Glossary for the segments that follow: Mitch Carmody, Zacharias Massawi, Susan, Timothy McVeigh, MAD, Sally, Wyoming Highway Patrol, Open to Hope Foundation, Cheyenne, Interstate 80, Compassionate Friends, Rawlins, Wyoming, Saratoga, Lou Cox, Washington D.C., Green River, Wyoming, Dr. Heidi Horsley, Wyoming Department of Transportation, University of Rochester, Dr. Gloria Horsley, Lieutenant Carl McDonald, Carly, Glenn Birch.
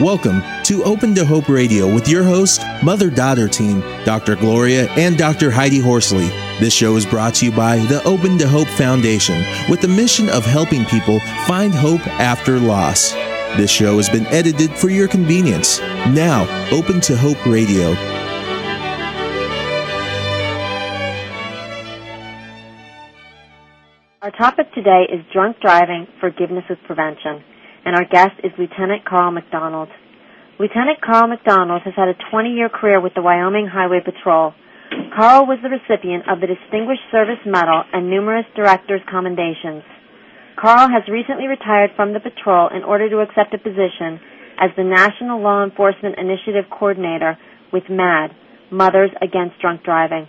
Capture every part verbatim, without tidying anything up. Welcome to Open to Hope Radio with your host, mother-daughter team, Doctor Gloria and Doctor Heidi Horsley. This show is brought to you by the Open to Hope Foundation with the mission of helping people find hope after loss. This show has been edited for your convenience. Now, Open to Hope Radio. Our topic today is drunk driving, forgiveness with prevention, and our guest is Lieutenant Carl McDonald. Lieutenant Carl McDonald has had a twenty-year career with the Wyoming Highway Patrol. Carl was the recipient of the Distinguished Service Medal and numerous directors' commendations. Carl has recently retired from the patrol in order to accept a position as the National Law Enforcement Initiative Coordinator with M A D, Mothers Against Drunk Driving.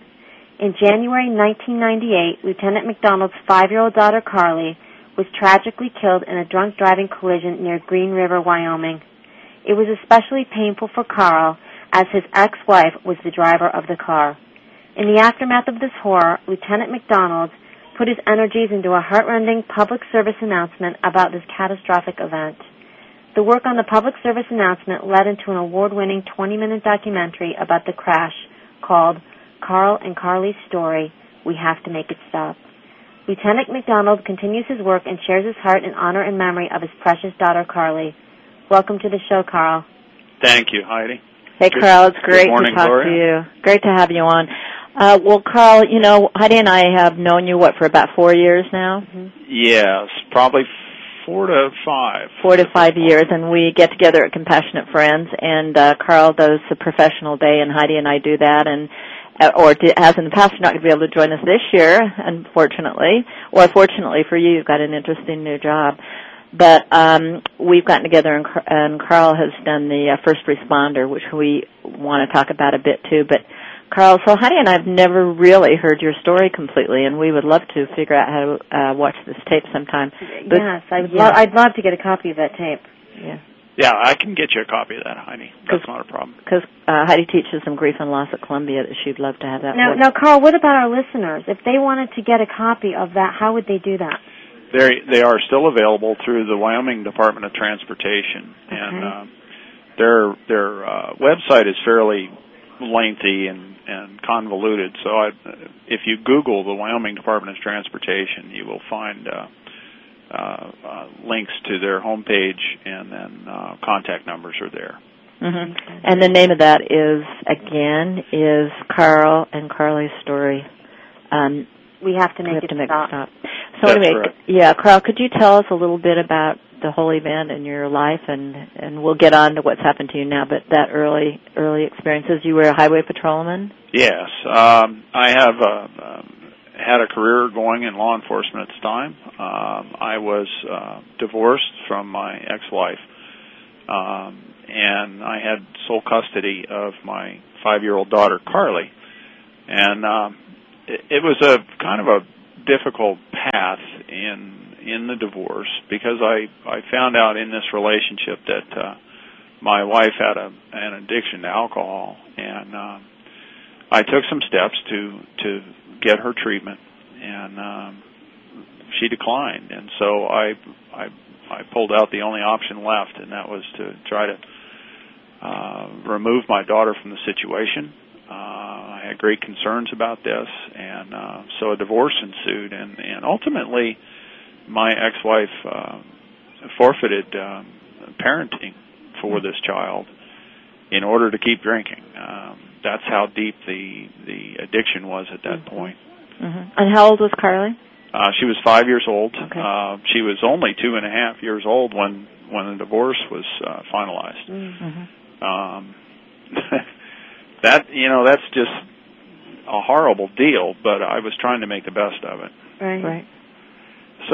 In January nineteen ninety-eight, Lieutenant McDonald's five-year-old daughter, Carly, was tragically killed in a drunk driving collision near Green River, Wyoming. It was especially painful for Carl, as his ex-wife was the driver of the car. In the aftermath of this horror, Lieutenant McDonald put his energies into a heartrending public service announcement about this catastrophic event. The work on the public service announcement led into an award-winning twenty-minute documentary about the crash called Carl and Carly's Story, We Have to Make It Stop. Lieutenant McDonald continues his work and shares his heart in honor and memory of his precious daughter, Carly. Welcome to the show, Carl. Thank you, Heidi. Hey, good, Carl. It's great morning, to talk Gloria. to you. Great to have you on. Uh, well, Carl, you know, Heidi and I have known you, what, for about four years now? Mm-hmm. Yes, probably four to five. Four to five years, and we get together at Compassionate Friends, and uh, Carl does the professional day, and Heidi and I do that, and or as in the past, you're not going to be able to join us this year, unfortunately, or fortunately for you, you've got an interesting new job. But um, we've gotten together, and, and Carl has done the uh, first responder, which we want to talk about a bit, too. But, Carl, so Heidi and I have never really heard your story completely, and we would love to figure out how to uh, watch this tape sometime. But, yes, I'd, yeah. lo- I'd love to get a copy of that tape. Yeah. Yeah, I can get you a copy of that, Heidi. That's not a problem. Because uh, Heidi teaches some grief and loss at Columbia that she'd love to have that. Now, now, Carl, what about our listeners? If they wanted to get a copy of that, how would they do that? They they are still available through the Wyoming Department of Transportation, okay. and uh, their their uh, website is fairly lengthy and, and convoluted. So I, if you Google the Wyoming Department of Transportation, you will find Uh, Uh, uh, links to their homepage, and then uh, contact numbers are there. Mm-hmm. And the name of that is, again, is Carl and Carly's Story. Um, we have to make, have it, to make stop. it stop. So That's anyway, right. yeah, Carl, could you tell us a little bit about the whole event and your life, and, and we'll get on to what's happened to you now, but that early early experiences, you were a highway patrolman? Yes. Um, I have a... Um, had a career going in law enforcement at the time. Um, I was uh, divorced from my ex-wife, um, and I had sole custody of my five-year-old daughter, Carly. And um, it, it was a kind of a difficult path in in the divorce, because I, I found out in this relationship that uh, my wife had a, an addiction to alcohol, and uh, I took some steps to to get her treatment, and um, she declined. And so I, I, I pulled out the only option left, and that was to try to uh, remove my daughter from the situation. Uh, I had great concerns about this, and uh, so a divorce ensued. And, and ultimately, my ex-wife uh, forfeited uh, parenting for this child in order to keep drinking. Um, that's how deep the, the addiction was at that mm-hmm. point. Mm-hmm. And how old was Carly? Uh, she was five years old. Okay. Uh, she was only two and a half years old when, when the divorce was uh, finalized. Mm-hmm. Um, that, you know, that's just a horrible deal, but I was trying to make the best of it. Right. right.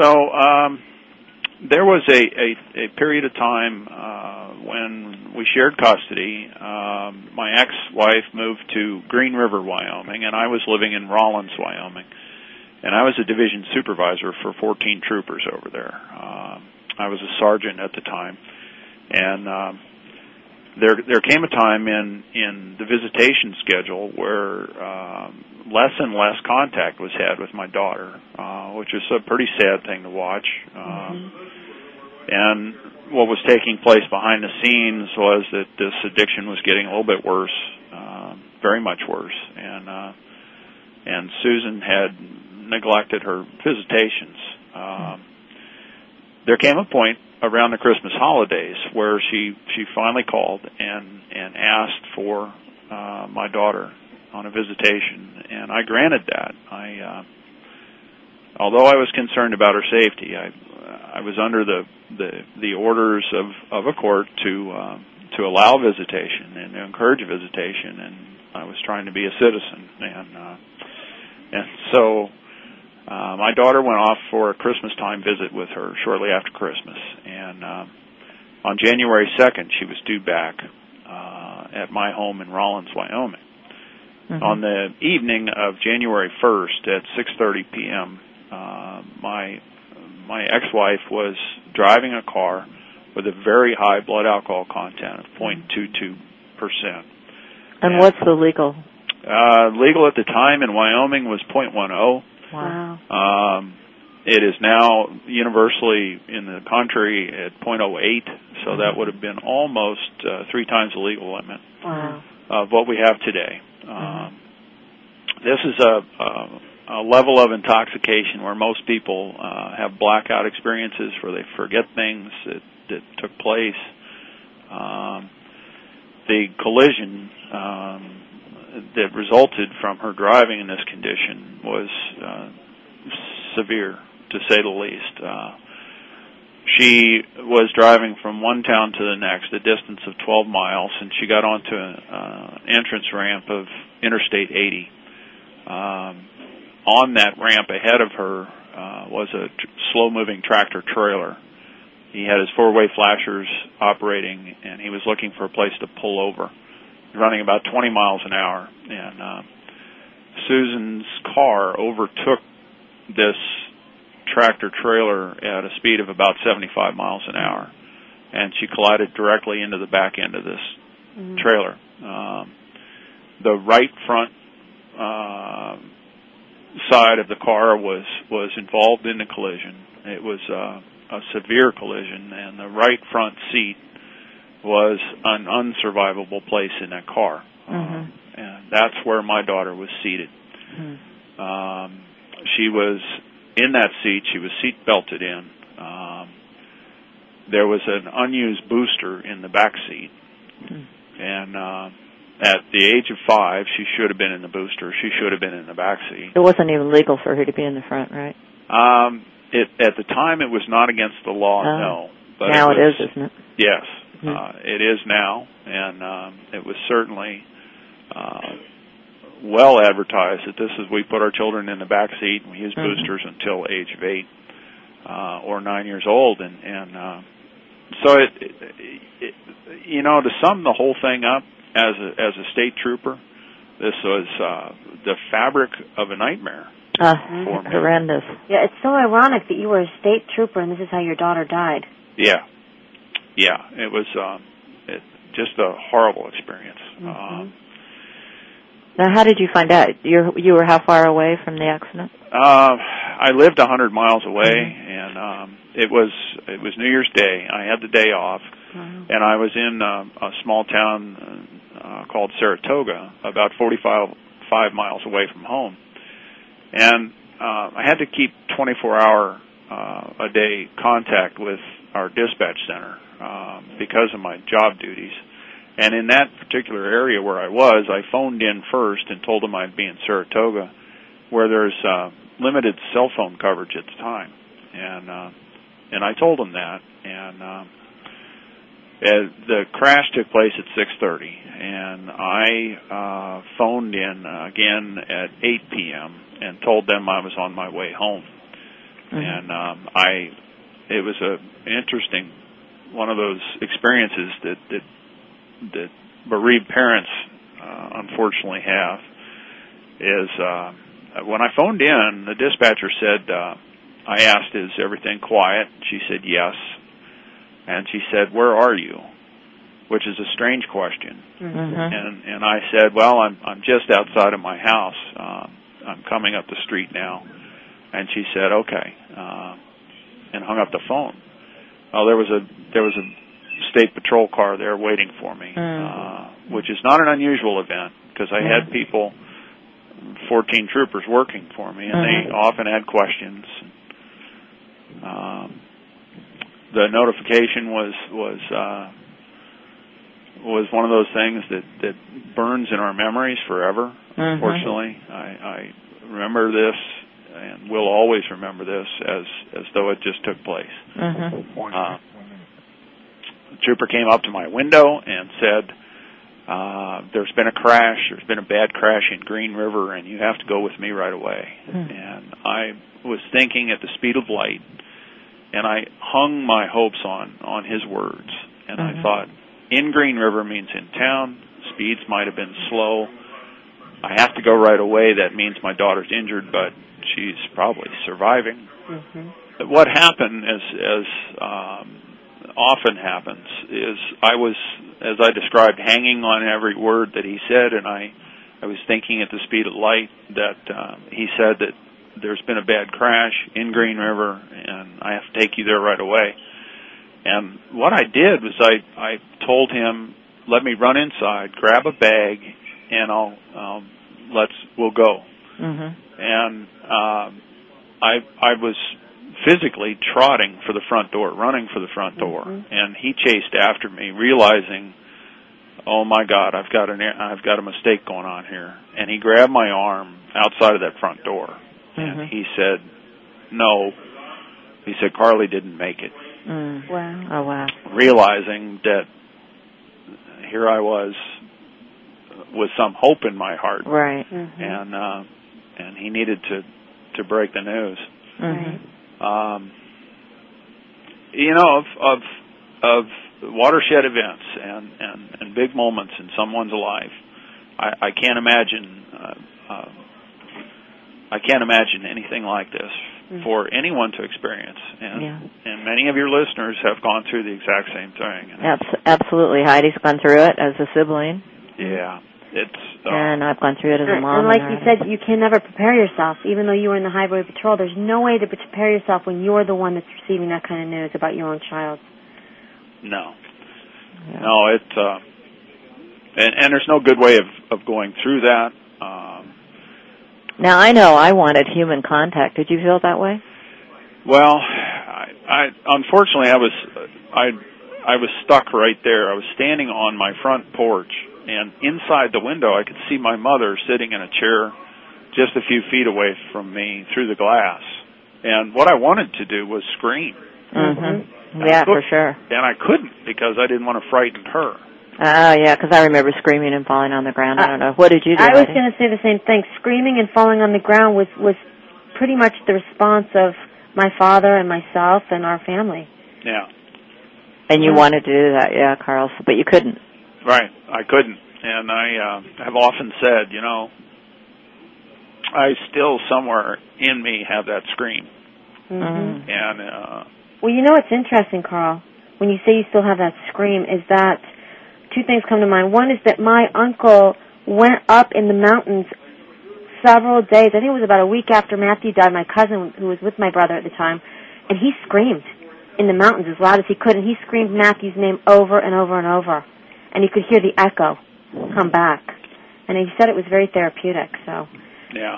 So um, there was a, a, a period of time uh, when we shared custody. Um, my ex-wife moved to Green River, Wyoming, and I was living in Rawlins, Wyoming. And I was a division supervisor for fourteen troopers over there. Uh, I was a sergeant at the time. And uh, there there came a time in, in the visitation schedule where uh, less and less contact was had with my daughter, uh, which is a pretty sad thing to watch. Uh, mm-hmm. And what was taking place behind the scenes was that this addiction was getting a little bit worse, uh, very much worse. And uh, and Susan had neglected her visitations. Um, there came a point around the Christmas holidays where she, she finally called and, and asked for uh, my daughter on a visitation, and I granted that. I, uh, although I was concerned about her safety, I I was under the the, the orders of, of a court to uh, to allow visitation and to encourage visitation, and I was trying to be a citizen, and uh, and so uh, my daughter went off for a Christmas time visit with her shortly after Christmas, and uh, on January second she was due back uh, at my home in Rawlins, Wyoming. Mm-hmm. On the evening of January first at six thirty p.m., uh, my my ex-wife was driving a car with a very high blood alcohol content of zero point two two percent. And, and what's the legal? Uh, legal at the time in Wyoming was zero point one zero. Wow. Um, it is now universally in the country at zero point zero eight, so that would have been almost uh, three times the legal limit wow. of what we have today. Um, this is a, a, a level of intoxication where most people uh, have blackout experiences where they forget things that, that took place. Um, the collision um, that resulted from her driving in this condition was uh, severe, to say the least. Uh, she was driving from one town to the next, a distance of twelve miles, and she got onto an uh, entrance ramp of Interstate eighty. Um, on that ramp ahead of her uh, was a tr- slow-moving tractor trailer. He had his four-way flashers operating, and he was looking for a place to pull over, running about twenty miles an hour. And uh, Susan's car overtook this tractor trailer at a speed of about seventy-five miles an hour, and she collided directly into the back end of this mm-hmm. trailer. Um, the right front uh, side of the car was, was involved in the collision. It was uh, a severe collision, and the right front seat was an unsurvivable place in that car. Mm-hmm. Um, and that's where my daughter was seated. Mm-hmm. Um, she was in that seat, she was seat belted in. Um, there was an unused booster in the back seat. Mm. And uh, at the age of five, she should have been in the booster. She should have been in the back seat. It wasn't even legal for her to be in the front, right? Um, it, at the time, it was not against the law, oh. no. But now it, was, it is, isn't it? Yes, mm-hmm. uh, it is now. And um, it was certainly... Uh, well advertised that this is we put our children in the back seat and we use mm-hmm. boosters until age of eight uh, or nine years old, and and uh, so it, it, it you know to sum the whole thing up as a, as a state trooper, this was uh, the fabric of a nightmare. Uh, for me. Horrendous. Yeah, it's so ironic that you were a state trooper and this is how your daughter died. Yeah, yeah, it was um, it, just a horrible experience. Mm-hmm. Um, Now, how did you find out? You're, you were how far away from the accident? Uh, I lived one hundred miles away, mm-hmm. and um, it was it was New Year's Day. I had the day off, wow. and I was in uh, a small town uh, called Saratoga, about forty-five miles away from home. And uh, I had to keep twenty-four hour uh, a day contact with our dispatch center uh, because of my job duties. And in that particular area where I was, I phoned in first and told them I'd be in Saratoga, where there's uh, limited cell phone coverage at the time. And uh, and I told them that. And uh, the crash took place at six thirty. And I uh, phoned in again at eight p.m. and told them I was on my way home. Mm-hmm. And um, I, it was a interesting one of those experiences that, that that bereaved parents, uh, unfortunately, have, is uh, when I phoned in, the dispatcher said, uh, I asked, is everything quiet? She said, yes. And she said, where are you? Which is a strange question. Mm-hmm. And and I said, well, I'm, I'm just outside of my house. Uh, I'm coming up the street now. And she said, okay, uh, and hung up the phone. Oh, there was a there was a state patrol car there waiting for me, mm. uh, which is not an unusual event because I yeah. had people, fourteen troopers working for me, and mm-hmm. they often had questions. Um, the notification was was uh, was one of those things that, that burns in our memories forever. Mm-hmm. Unfortunately, I, I remember this. And we'll always remember this as, as though it just took place. Mm-hmm. Uh, the trooper came up to my window and said, uh, there's been a crash, there's been a bad crash in Green River, and you have to go with me right away. Mm. And I was thinking at the speed of light, and I hung my hopes on, on his words. And mm-hmm. I thought, in Green River means in town, speeds might have been slow. I have to go right away, that means my daughter's injured, but she's probably surviving. Mm-hmm. What happened, as as um, often happens, is I was, as I described, hanging on every word that he said, and I, I was thinking at the speed of light that uh, he said that there's been a bad crash in Green River, and I have to take you there right away. And what I did was I, I told him, let me run inside, grab a bag, and I'll um, let's we'll go. Mm-hmm. And uh, I I was physically trotting for the front door, running for the front door, mm-hmm. and he chased after me, realizing, oh my God, I've got an I've got a mistake going on here. And he grabbed my arm outside of that front door, mm-hmm. and he said, no, he said Carly didn't make it. Mm. Wow! Oh wow! Realizing that here I was, with some hope in my heart, right? Mm-hmm. And uh, and he needed to, to break the news. Mm-hmm. Um, you know, of of of watershed events and, and, and big moments in someone's life. I, I can't imagine. Uh, uh, I can't imagine anything like this mm-hmm. for anyone to experience. And, yeah. and many of your listeners have gone through the exact same thing. Abs- absolutely, Heidi's gone through it as a sibling. Yeah. It's, uh, and I've gone through it as a mom. And like and you said, you can never prepare yourself. Even though you were in the Highway Patrol, there's no way to prepare yourself when you're the one that's receiving that kind of news about your own child. No. Yeah. No, it's... Uh, and, and there's no good way of, of going through that. Um, now, I know I wanted human contact. Did you feel that way? Well, I, I unfortunately, I was I I was stuck right there. I was standing on my front porch. And inside the window, I could see my mother sitting in a chair just a few feet away from me through the glass. And what I wanted to do was scream. Mm-hmm. Yeah, for sure. And I couldn't because I didn't want to frighten her. Oh, yeah, because I remember screaming and falling on the ground. I don't know. What did you do? I was going to say the same thing. Screaming and falling on the ground was, was pretty much the response of my father and myself and our family. Yeah. And you yeah. wanted to do that, yeah, Carl, but you couldn't. Right, I couldn't, and I uh, have often said, you know, I still somewhere in me have that scream. Mm-hmm. And uh, well, you know, it's interesting, Carl. When you say you still have that scream, is that two things come to mind? One is that my uncle went up in the mountains several days. I think it was about a week after Matthew died. My cousin, who was with my brother at the time, and he screamed in the mountains as loud as he could, and he screamed Matthew's name over and over and over. And you could hear the echo come back. And he said it was very therapeutic, so. Yeah.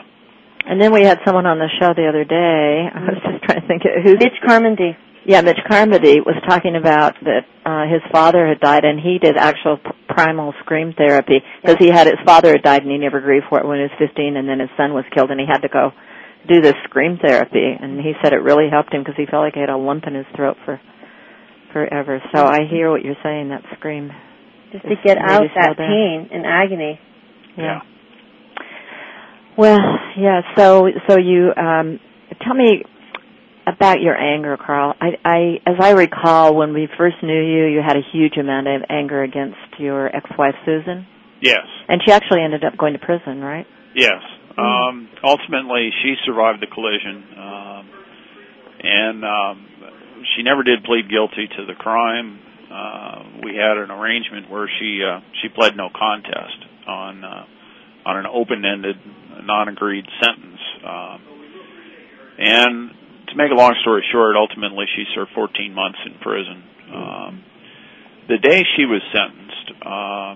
And then we had someone on the show the other day. I was just trying to think of who's... Mitch Carmody. Yeah, Mitch Carmody was talking about that uh, his father had died, and he did actual primal scream therapy because yeah. he had his father had died, and he never grieved for it when he was fifteen, and then his son was killed, and he had to go do this scream therapy. And he said it really helped him because he felt like he had a lump in his throat for forever. So I hear what you're saying, that scream. Just to get out that pain and agony. Yeah. Well, yeah, so so you, um, tell me about your anger, Carl. I, I, as I recall, when we first knew you, you had a huge amount of anger against your ex-wife, Susan. Yes. And she actually ended up going to prison, right? Yes. Mm-hmm. Um, ultimately, she survived the collision, um, and um, she never did plead guilty to the crime. Uh, we had an arrangement where she uh, she pled no contest on uh, on an open-ended, non-agreed sentence, uh, and to make a long story short, ultimately she served fourteen months in prison. Um, the day she was sentenced, um,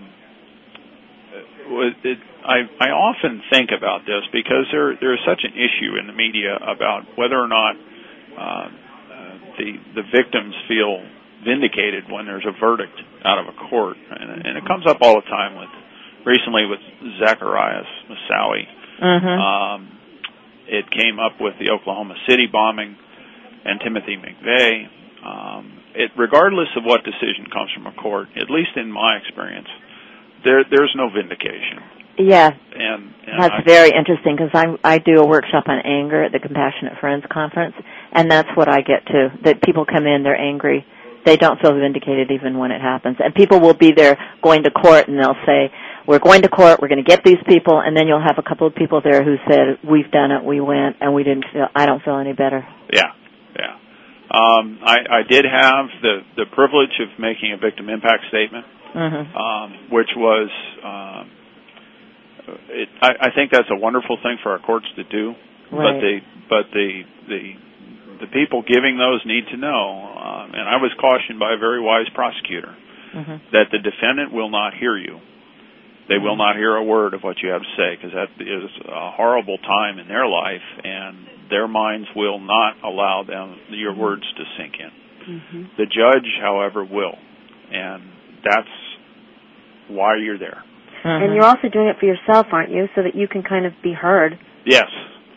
it, it, I, I often think about this because there there is such an issue in the media about whether or not uh, the the victims feel vindicated when there's a verdict out of a court, and, and it comes up all the time. With recently with Zacharias Massawi, mm-hmm. um, it came up with the Oklahoma City bombing and Timothy McVeigh. Um, it, regardless of what decision comes from a court, at least in my experience, there there's no vindication. Yeah, and, and that's I, very interesting because I I do a workshop on anger at the Compassionate Friends Conference, and that's what I get to. That people come in, they're angry, they don't feel vindicated even when it happens, and people will be there going to court, and they'll say, "We're going to court, we're going to get these people," and then you'll have a couple of people there who said, "We've done it, we went, and we didn't feel, I don't feel any better." Yeah, yeah. Um, I, I did have the, the privilege of making a victim impact statement, mm-hmm. um, which was, um, it, I, I think that's a wonderful thing for our courts to do, right. but the but the, the the people giving those need to know, um, and I was cautioned by a very wise prosecutor mm-hmm. that the defendant will not hear you. They will not hear a word of what you have to say because that is a horrible time in their life, and their minds will not allow them your words to sink in. Mm-hmm. The judge, however, will, and that's why you're there. Mm-hmm. And you're also doing it for yourself, aren't you, so that you can kind of be heard? Yes,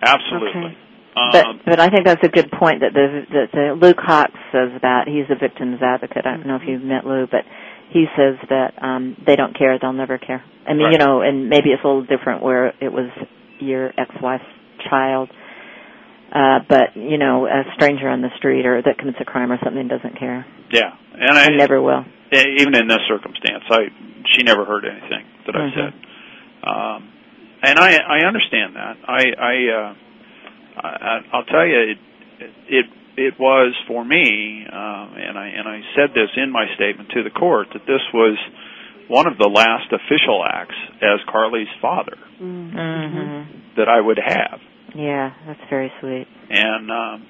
absolutely. Okay. But, but I think that's a good point that the, that the Lou Cox says about. He's a victim's advocate. I don't know if you've met Lou, but he says that um, they don't care, they'll never care. I mean, right. you know, and maybe it's a little different where it was your ex-wife's child, uh, but, you know, a stranger on the street or that commits a crime or something doesn't care. Yeah. And I, I never will. Even in this circumstance, I she never heard anything that I mm-hmm. said. Um, and I, I understand that. I... I uh, I, I'll tell you, it it, it was for me, um, and I and I said this in my statement to the court, that this was one of the last official acts as Carly's father mm-hmm. that I would have. Yeah, that's very sweet. And um,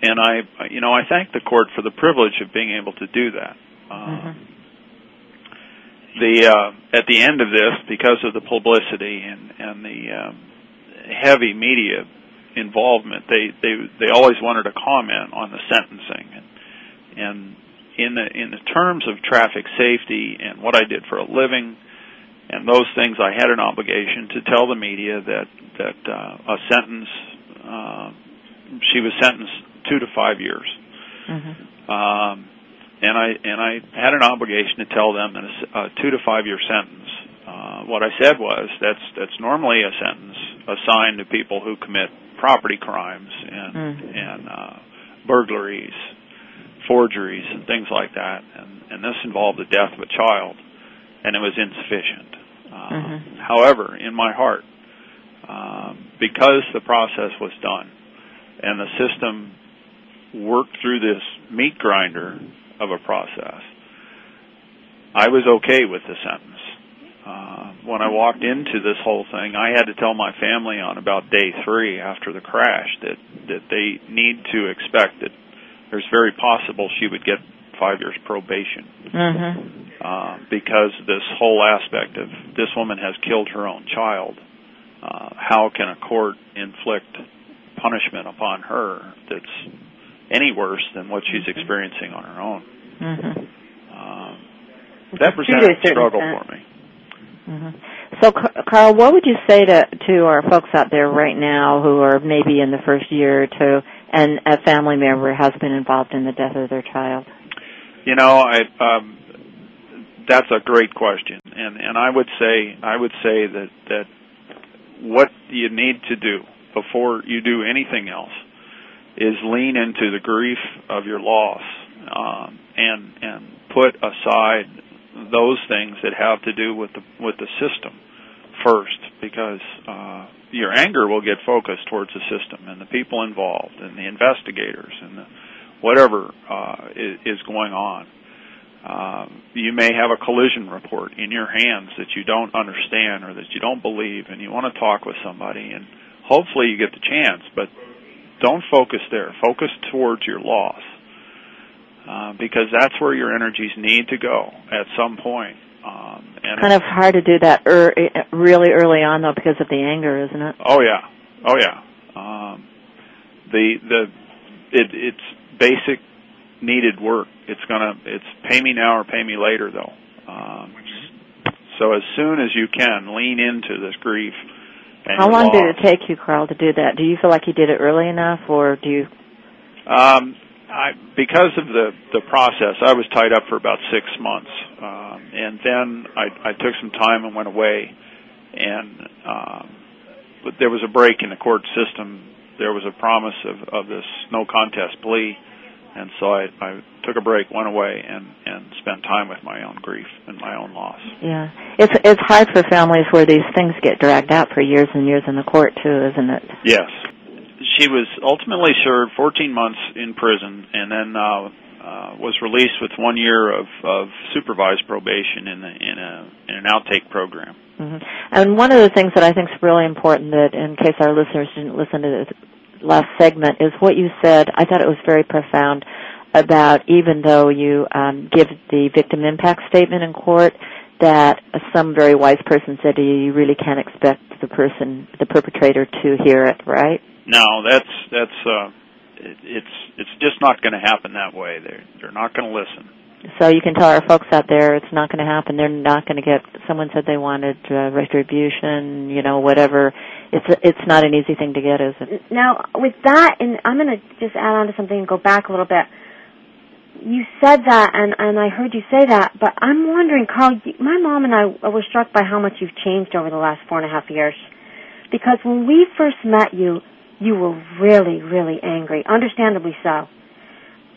and I, you know, I thank the court for the privilege of being able to do that. Um, mm-hmm. The uh, at the end of this, because of the publicity and and the um, heavy media involvement, they, they they always wanted a comment on the sentencing, and, and in the in the terms of traffic safety and what I did for a living and those things, I had an obligation to tell the media that that uh, a sentence uh, she was sentenced two to five years, mm-hmm. um, and I and I had an obligation to tell them that a, a two to five year sentence. Uh, what I said was that's that's normally a sentence assigned to people who commit property crimes and, mm-hmm. and uh, burglaries, forgeries, and things like that. And, and this involved the death of a child, and it was insufficient. Uh, mm-hmm. However, in my heart, um, because the process was done and the system worked through this meat grinder of a process, I was okay with the sentence. Uh, when I walked into this whole thing, I had to tell my family on about day three after the crash that, that they need to expect that there's very possible she would get five years probation mm-hmm. uh, because this whole aspect of this woman has killed her own child. Uh, how can a court inflict punishment upon her that's any worse than what she's mm-hmm. experiencing on her own? Mm-hmm. Um, that presented a struggle for me. Mm-hmm. So, Carl, what would you say to, to our folks out there right now who are maybe in the first year or two and a family member has been involved in the death of their child? You know, I, um, that's a great question, and, and I would say I would say that that what you need to do before you do anything else is lean into the grief of your loss um, and and put aside those things that have to do with the with the system first, because uh, your anger will get focused towards the system and the people involved and the investigators and the whatever uh, is, is going on. Uh, you may have a collision report in your hands that you don't understand or that you don't believe, and you want to talk with somebody, and hopefully you get the chance, but Don't focus there. Focus towards your loss, uh, because that's where your energies need to go at some point. Um, and kind of hard to do that er- really early on, though, because of the anger, isn't it? Oh, yeah. Oh, yeah. Um, the the it, it's basic needed work. It's gonna it's pay me now or pay me later, though. Um, so as soon as you can, lean into this grief. How long did it take you, Carl, to do that? Do you feel like you did it early enough, or do you? Um, I, because of the, the process, I was tied up for about six months, um, and then I, I took some time and went away. And um, but there was a break in the court system. There was a promise of, of this no contest plea, and so I, I took a break, went away, and, and spent time with my own grief and my own loss. Yeah. It's it's hard for families where these things get dragged out for years and years in the court, too, isn't it? Yes. She was ultimately served fourteen months in prison and then uh, uh, was released with one year of, of supervised probation in, the, in, a, in an outtake program. Mm-hmm. And one of the things that I think is really important, that in case our listeners didn't listen to this last segment, is what you said. I thought it was very profound about, even though you um, give the victim impact statement in court, that some very wise person said to you, you really can't expect the person, the perpetrator, to hear it, right? No, that's that's uh, it, it's it's just not going to happen that way. They're they're not going to listen. So you can tell our folks out there, it's not going to happen. They're not going to get. Someone said they wanted uh, retribution, you know, whatever. It's a, it's not an easy thing to get, is it? Now, with that, and I'm going to just add on to something and go back a little bit. You said that, and, and I heard you say that, but I'm wondering, Carl, my mom and I were struck by how much you've changed over the last four and a half years. Because when we first met you, you were really, really angry, understandably so.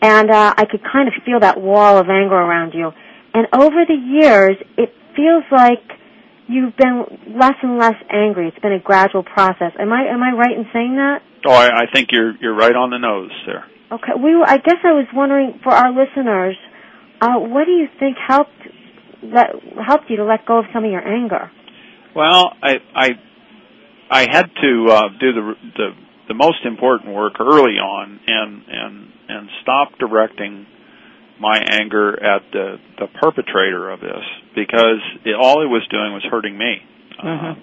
And uh, I could kind of feel that wall of anger around you. And over the years, it feels like you've been less and less angry. It's been a gradual process. Am I am I right in saying that? Oh, I, I think you're you're right on the nose there. Okay, we. I guess I was wondering, for our listeners, uh, what do you think helped let, helped you to let go of some of your anger? Well, I I, I had to uh, do the, the the most important work early on, and and and stop directing my anger at the, the perpetrator of this, because it, all it was doing was hurting me. Mm-hmm. Uh,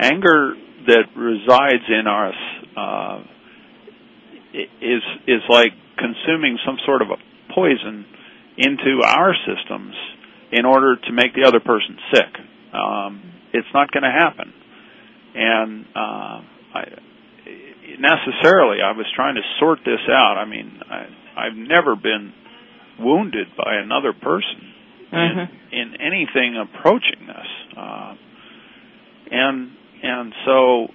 anger that resides in us. Uh, is is like consuming some sort of a poison into our systems in order to make the other person sick. Um, it's not going to happen. And uh, I, necessarily, I was trying to sort this out. I mean, I, I've never been wounded by another person mm-hmm. in, in anything approaching this. Uh, and and so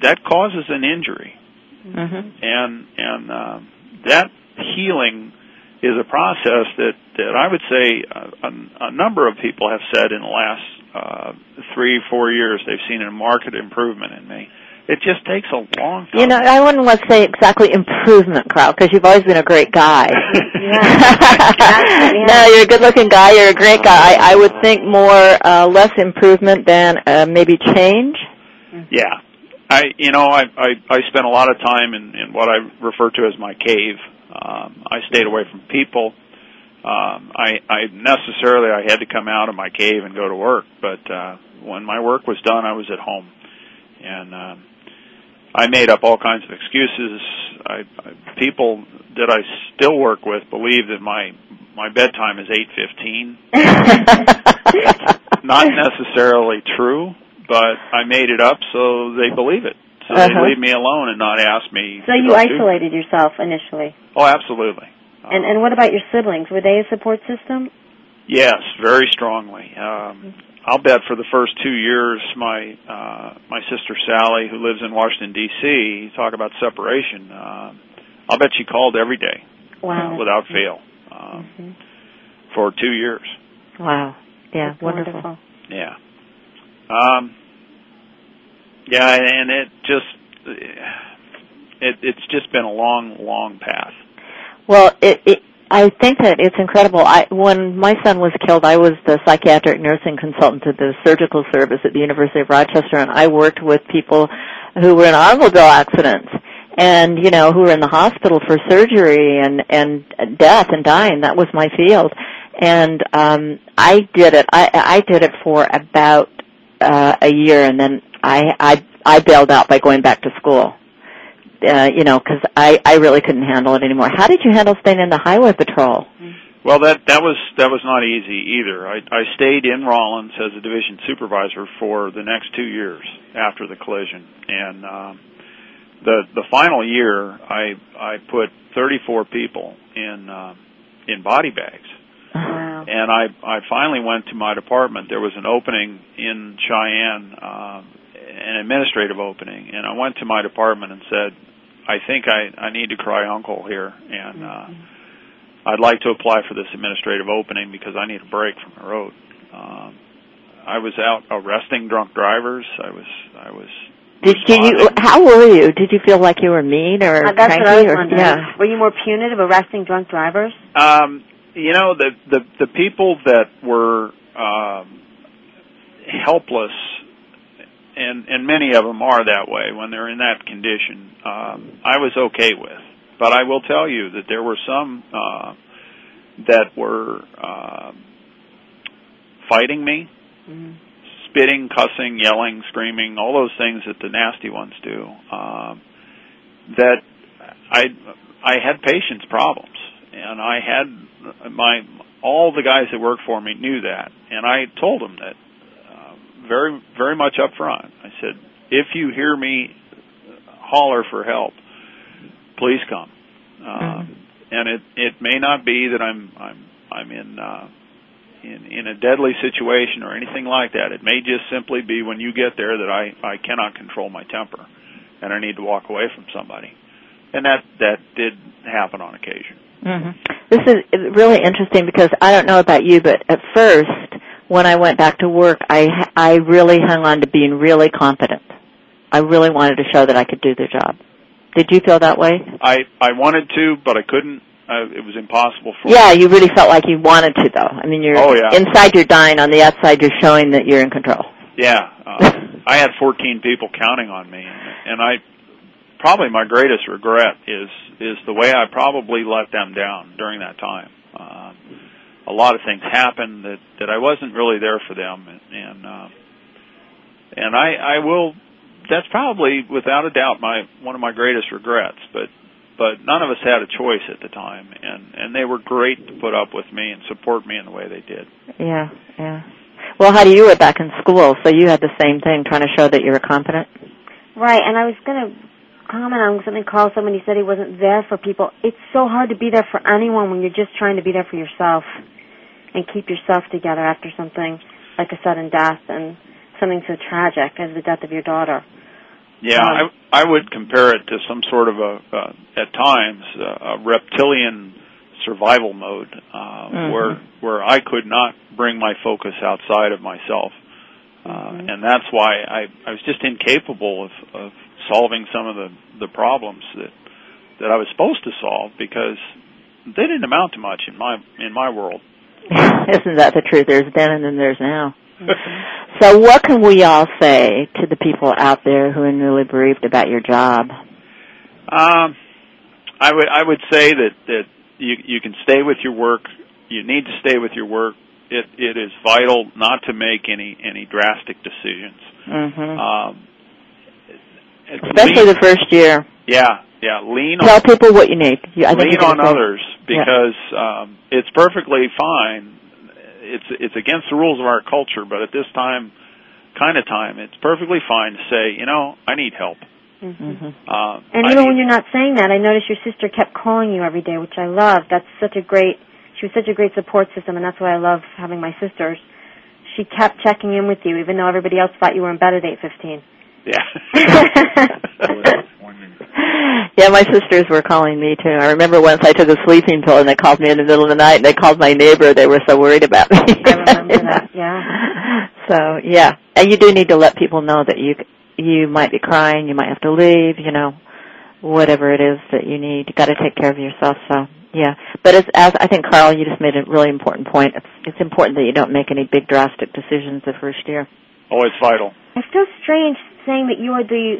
that causes an injury. Mm-hmm. And and uh, that healing is a process that, that I would say a, a, a number of people have said in the last uh, three, four years they've seen a marked improvement in me. It just takes a long time. You know, I wouldn't want to say exactly improvement, Carl, because you've always been a great guy. Yeah. No, you're a good-looking guy. You're a great guy. I, I would think more uh, less improvement than uh, maybe change. Mm-hmm. Yeah. I, you know, I, I, I spent a lot of time in, in what I refer to as my cave. Um, I stayed away from people. Um, I, I necessarily I had to come out of my cave and go to work, but uh, when my work was done, I was at home, and um, I made up all kinds of excuses. I, I, people that I still work with believe that my my bedtime is eight fifteen. That's not necessarily true. But I made it up, so they believe it. So uh-huh. they leave me alone and not ask me. So you isolated to. yourself initially. Oh, absolutely. And um, and what about your siblings? Were they a support system? Yes, very strongly. Um, I'll bet for the first two years, my uh, my sister Sally, who lives in Washington D C, talk about separation. Uh, I'll bet she called every day, wow, uh, without fail, um, mm-hmm. for two years. Wow. Yeah. That's wonderful. wonderful. Yeah. Um, yeah, and it just, it, it's just been a long, long path. Well, it, it, I think that it's incredible. I, when my son was killed, I was the psychiatric nursing consultant to the surgical service at the University of Rochester, and I worked with people who were in automobile accidents. and, you know, who were in the hospital for surgery and, and death and dying. That was my field. And um, I did it. I, I did it for about uh, a year, and then I, I I bailed out by going back to school, uh, you know, because I, I really couldn't handle it anymore. How did you handle staying in the highway patrol? Well, that, that was that was not easy either. I, I stayed in Rawlins as a division supervisor for the next two years after the collision, and um, the the final year I I put thirty-four people in um, in body bags. Wow. And I, I finally went to my department. There was an opening in Cheyenne, uh, an administrative opening, and I went to my department and said, I think I, I need to cry uncle here, and uh, I'd like to apply for this administrative opening because I need a break from the road. Um, I was out arresting drunk drivers. I was... I was Did you? How were you? Did you feel like you were mean or uh, that's cranky? What I was wondering. Or, yeah. Were you more punitive arresting drunk drivers? Um... You know, the, the, the people that were um, helpless, and, and many of them are that way when they're in that condition, um, I was okay with. But I will tell you that there were some uh, that were uh, fighting me, mm-hmm. spitting, cussing, yelling, screaming, all those things that the nasty ones do, um, that I, I had patience problems. And I had my all the guys that worked for me knew that, and I told them that uh, very, very much up front. I said, if you hear me holler for help, please come. Uh, mm-hmm. And it, it may not be that I'm I'm I'm in uh, in in a deadly situation or anything like that. It may just simply be when you get there that I, I cannot control my temper, and I need to walk away from somebody, and that that did happen on occasion. Mm-hmm. This is really interesting because I don't know about you, but at first, when I went back to work, I I really hung on to being really competent. I really wanted to show that I could do the job. Did you feel that way? I, I wanted to, but I couldn't. I, it was impossible for yeah, me. Yeah, you really felt like you wanted to, though. I mean, you're oh, yeah. inside you're dying, on the outside you're showing that you're in control. Yeah. Uh, I had fourteen people counting on me, and I... Probably my greatest regret is is the way I probably let them down during that time. Uh, a lot of things happened that, that I wasn't really there for them, and and, uh, and I, I will. That's probably without a doubt my one of my greatest regrets. But but none of us had a choice at the time, and, and they were great to put up with me and support me in the way they did. Yeah, yeah. Well, Heidi, you were back in school, so you had the same thing, trying to show that you were competent. Right, and I was going to. Comment on something Carl said when he said he wasn't there for people. It's so hard to be there for anyone when you're just trying to be there for yourself and keep yourself together after something like a sudden death and something so tragic as the death of your daughter. Yeah, um, I, I would compare it to some sort of a, uh, at times, uh, a reptilian survival mode uh, mm-hmm. where where I could not bring my focus outside of myself. Uh, mm-hmm. And that's why I, I was just incapable of, of solving some of the, the problems that that I was supposed to solve because they didn't amount to much in my in my world. Isn't that the truth? There's then and then there's now. Mm-hmm. So what can we all say to the people out there who are newly bereaved about your job? Um, I would I would say that, that you you can stay with your work. You need to stay with your work. It it is vital not to make any any drastic decisions. Mm-hmm. Um, Especially lean, the first year. Yeah, yeah. Lean Tell on, people what you need. I think lean on say. others because yeah. um, it's perfectly fine. It's it's against the rules of our culture, but at this time, kind of time, it's perfectly fine to say, you know, I need help. Mm-hmm. Uh, and I even need, when you're not saying that, I noticed your sister kept calling you every day, which I love. That's such a great. She was such a great support system, and that's why I love having my sisters. She kept checking in with you, even though everybody else thought you were in bed at eight fifteen. Yeah. Yeah, my sisters were calling me, too. I remember once I took a sleeping pill, and they called me in the middle of the night, and they called my neighbor. They were so worried about me. I remember that, yeah. So, yeah. And you do need to let people know that you you might be crying, you might have to leave, you know, whatever it is that you need. You've got to take care of yourself, so, yeah. But it's, as I think, Carl, you just made a really important point. It's, it's important that you don't make any big, drastic decisions the first year. Oh, it's vital. It's so strange saying that you are the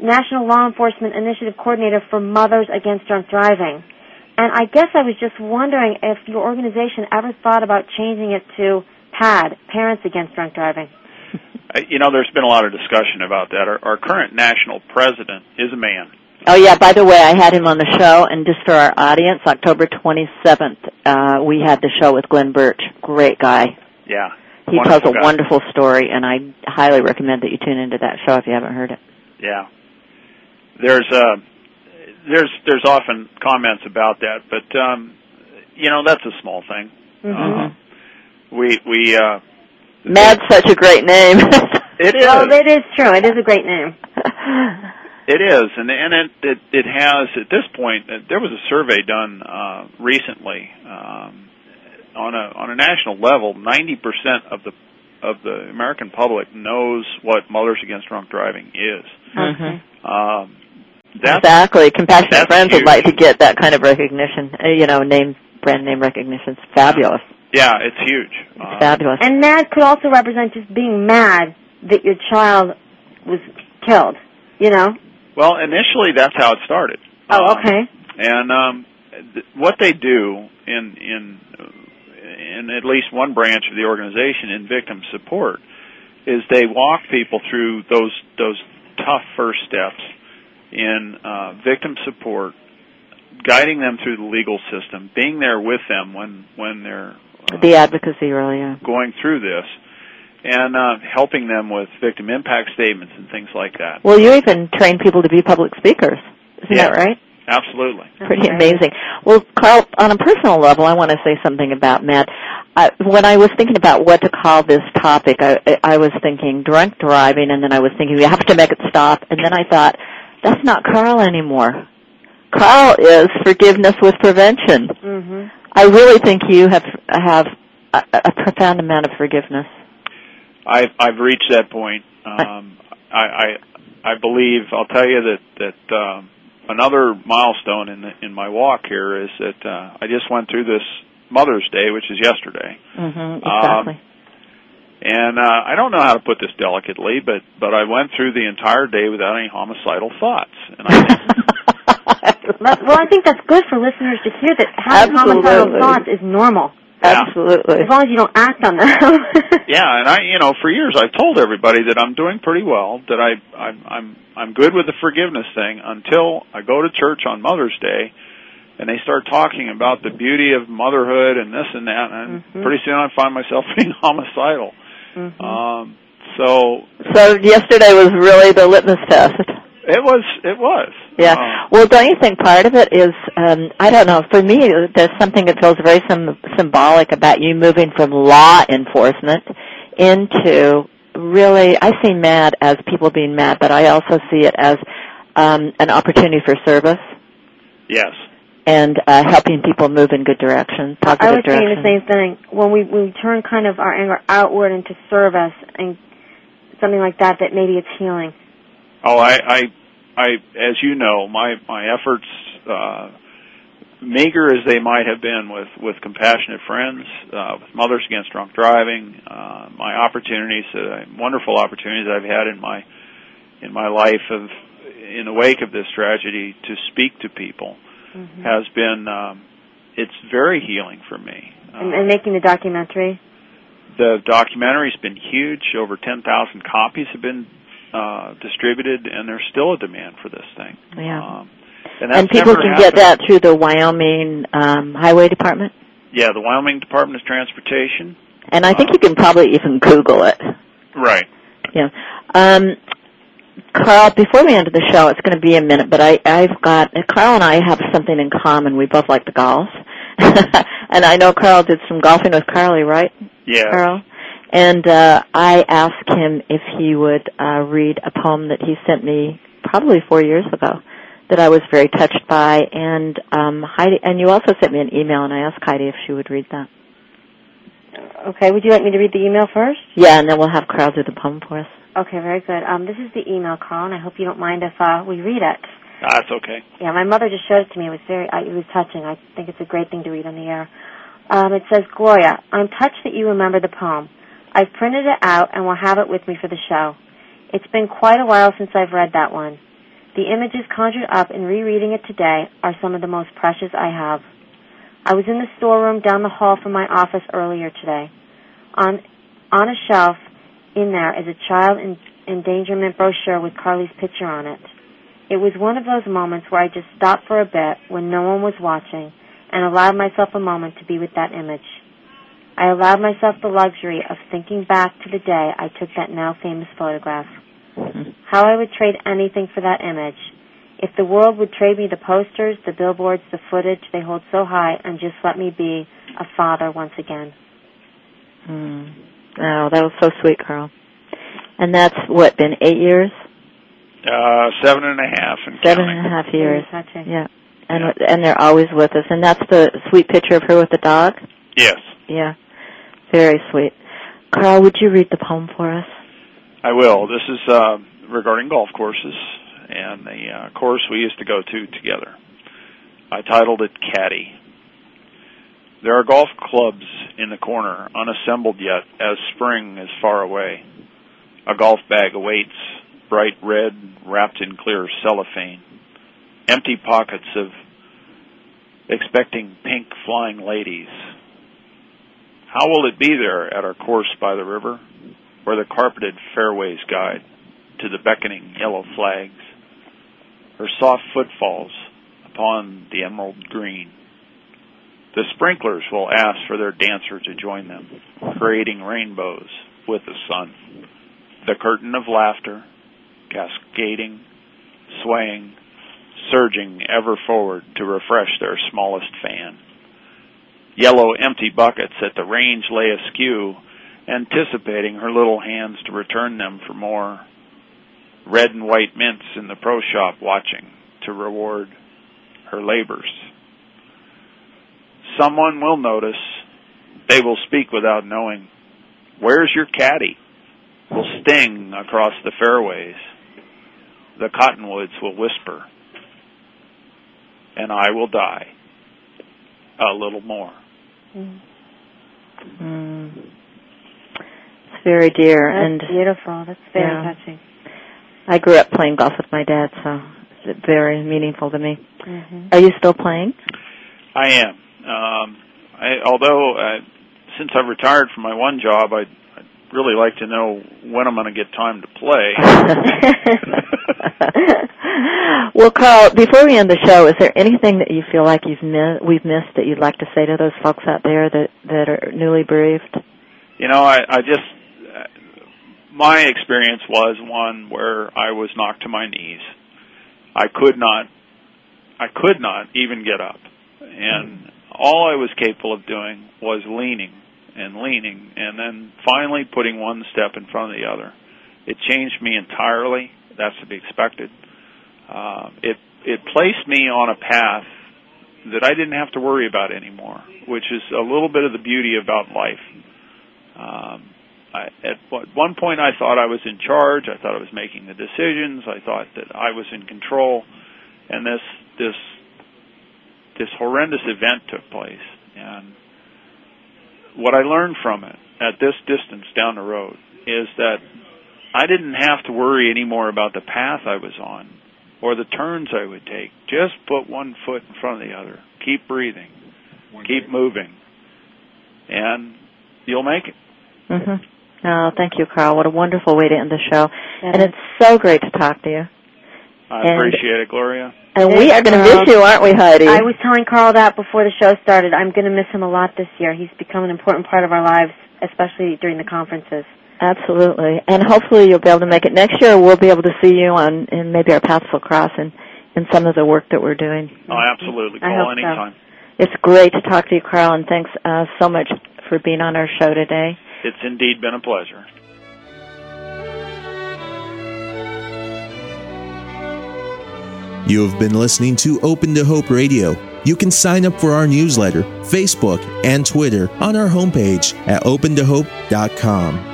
National Law Enforcement Initiative Coordinator for Mothers Against Drunk Driving. And I guess I was just wondering if your organization ever thought about changing it to PAD, Parents Against Drunk Driving. You know, there's been a lot of discussion about that. Our, our current national president is a man. Oh, yeah, by the way, I had him on the show, and just for our audience, October twenty-seventh, uh, we had the show with Glenn Birch. Great guy. Yeah. He tells a guy. Wonderful story, and I highly recommend that you tune into that show if you haven't heard it. Yeah. There's uh, there's there's often comments about that, but, um, you know, that's a small thing. Mm-hmm. Uh, we... we uh, Mad's such a great name. It is. Well, it is true. It is a great name. It is, and and it, it it has at this point. There was a survey done uh, recently um, on a on a national level. Ninety percent of the of the American public knows what Mothers Against Drunk Driving is. Mm-hmm. Um, that's, exactly. Compassionate Friends huge. Would like to get that kind of recognition. You know, name brand name recognition. It's fabulous. Yeah, it's huge. It's um, fabulous. And MAD could also represent just being mad that your child was killed, you know? Well, initially that's how it started. Oh, okay. Um, and um, th- what they do in, in, in at least one branch of the organization in victim support is they walk people through those, those tough first steps in uh, victim support, guiding them through the legal system, being there with them when, when they're... The advocacy, really, yeah. Going through this and uh, helping them with victim impact statements and things like that. Well, you even train people to be public speakers. Isn't yeah, that right? Absolutely. Pretty okay. amazing. Well, Carl, on a personal level, I want to say something about Matt. Uh, when I was thinking about what to call this topic, I, I was thinking drunk driving, and then I was thinking we have to make it stop, and then I thought, that's not Carl anymore. Carl is forgiveness with prevention. Mm-hmm. I really think you have have a, a profound amount of forgiveness. I've I've reached that point. Um, I, I I believe I'll tell you that that um, another milestone in the, in my walk here is that uh, I just went through this Mother's Day, which is yesterday. Mm-hmm, exactly. Um, and uh, I don't know how to put this delicately, but but I went through the entire day without any homicidal thoughts, and I. Think, well, I think that's good for listeners to hear that having homicidal thoughts is normal. Yeah. Absolutely. As long as you don't act on them. Yeah, and I, you know, for years I've told everybody that I'm doing pretty well, that I, I'm, I'm, I'm good with the forgiveness thing until I go to church on Mother's Day, and they start talking about the beauty of motherhood and this and that, and mm-hmm. pretty soon I find myself being homicidal. Mm-hmm. Um, so. So yesterday was really the litmus test. It was, it was. Yeah. Um, well, don't you think part of it is, um, I don't know, for me, there's something that feels very sim- symbolic about you moving from law enforcement into really, I see MAD as people being mad, but I also see it as um, an opportunity for service. Yes. And uh, helping people move in good direction, positive direction. I was saying the same thing. When we, we turn kind of our anger outward into service and something like that, that maybe it's healing. Oh, I, I, I, as you know, my, my efforts, uh, meager as they might have been with, with Compassionate Friends, uh, with Mothers Against Drunk Driving, uh, my opportunities, uh, wonderful opportunities I've had in my, in my life of, in the wake of this tragedy to speak to people mm-hmm. has been, um, it's very healing for me. And, uh, and making the documentary? The documentary's been huge. Over ten thousand copies have been Uh, distributed, and there's still a demand for this thing. Yeah. Um, and, that's and people never can happened. Get that through the Wyoming um, Highway Department? Yeah, the Wyoming Department of Transportation. And I think um, you can probably even Google it. Right. Yeah. Um, Carl, before we end the show, it's going to be a minute, but I, I've got, Carl and I have something in common. We both like to golf. And I know Carl did some golfing with Carly, right? Yeah. Carl? And uh, I asked him if he would uh, read a poem that he sent me probably four years ago that I was very touched by. And um, Heidi, and you also sent me an email, and I asked Heidi if she would read that. Okay. Would you like me to read the email first? Yeah, and then we'll have Carl do the poem for us. Okay, very good. Um, this is the email, Carl, and I hope you don't mind if uh, we read it. That's okay. Yeah, my mother just showed it to me. It was very, uh, it was touching. I think it's a great thing to read on the air. Um, it says, Gloria, I'm touched that you remember the poem. I've printed it out and will have it with me for the show. It's been quite a while since I've read that one. The images conjured up in rereading it today are some of the most precious I have. I was in the storeroom down the hall from my office earlier today. On, on a shelf in there is a child in, endangerment brochure with Carly's picture on it. It was one of those moments where I just stopped for a bit when no one was watching and allowed myself a moment to be with that image. I allowed myself the luxury of thinking back to the day I took that now famous photograph. How I would trade anything for that image. If the world would trade me the posters, the billboards, the footage they hold so high, and just let me be a father once again. Mm. Oh, that was so sweet, Carl. And that's, what, been eight years? Uh, seven and a half. And seven counting. and a half years. Really yeah. And yeah. and they're always with us. And that's the sweet picture of her with the dog? Yes. Yeah. Very sweet. Carl, would you read the poem for us? I will. This is uh, regarding golf courses and the uh, course we used to go to together. I titled it Caddy. There are golf clubs in the corner, unassembled yet, as spring is far away. A golf bag awaits, bright red, wrapped in clear cellophane. Empty pockets of expecting pink flying ladies. How will it be there at our course by the river? Or the carpeted fairways guide to the beckoning yellow flags, her soft footfalls upon the emerald green. The sprinklers will ask for their dancer to join them, creating rainbows with the sun. The curtain of laughter, cascading, swaying, surging ever forward to refresh their smallest fan. Yellow empty buckets at the range lay askew, anticipating her little hands to return them for more. Red and white mints in the pro shop watching to reward her labors. Someone will notice. They will speak without knowing. Where's your caddy? Will sting across the fairways. The cottonwoods will whisper. And I will die. A little more. Mm. Mm. Very dear. That's and beautiful. That's very yeah. touching. I grew up playing golf with my dad, so it's very meaningful to me. Mm-hmm. Are you still playing? I am. Um, I, although, uh, since I've retired from my one job, I'd, I'd really like to know when I'm going to get time to play. Well, Carl, before we end the show, is there anything that you feel like you've mi- we've missed that you'd like to say to those folks out there that, that are newly bereaved? You know, I, I just... My experience was one where I was knocked to my knees. I could not, I could not even get up. And all I was capable of doing was leaning and leaning and then finally putting one step in front of the other. It changed me entirely. That's to be expected. Uh, it, it placed me on a path that I didn't have to worry about anymore, which is a little bit of the beauty about life. Um, I, at one point I thought I was in charge, I thought I was making the decisions, I thought that I was in control, and this this this horrendous event took place. And what I learned from it at this distance down the road is that I didn't have to worry anymore about the path I was on or the turns I would take. Just put one foot in front of the other. Keep breathing. Keep moving. And you'll make it. Mm-hmm. Oh, thank you, Carl. What a wonderful way to end the show. That and is. It's so great to talk to you. I and, appreciate it, Gloria. And Thanks, we are going to miss you, aren't we, Heidi? I was telling Carl that before the show started. I'm going to miss him a lot this year. He's become an important part of our lives, especially during the conferences. Absolutely. And hopefully you'll be able to make it next year. We'll be able to see you on, and maybe our paths will cross in, in some of the work that we're doing. Oh, absolutely. Call I hope anytime. So. It's great to talk to you, Carl, and thanks uh, so much for being on our show today. It's indeed been a pleasure. You have been listening to Open to Hope Radio. You can sign up for our newsletter, Facebook, and Twitter on our homepage at open to hope dot com.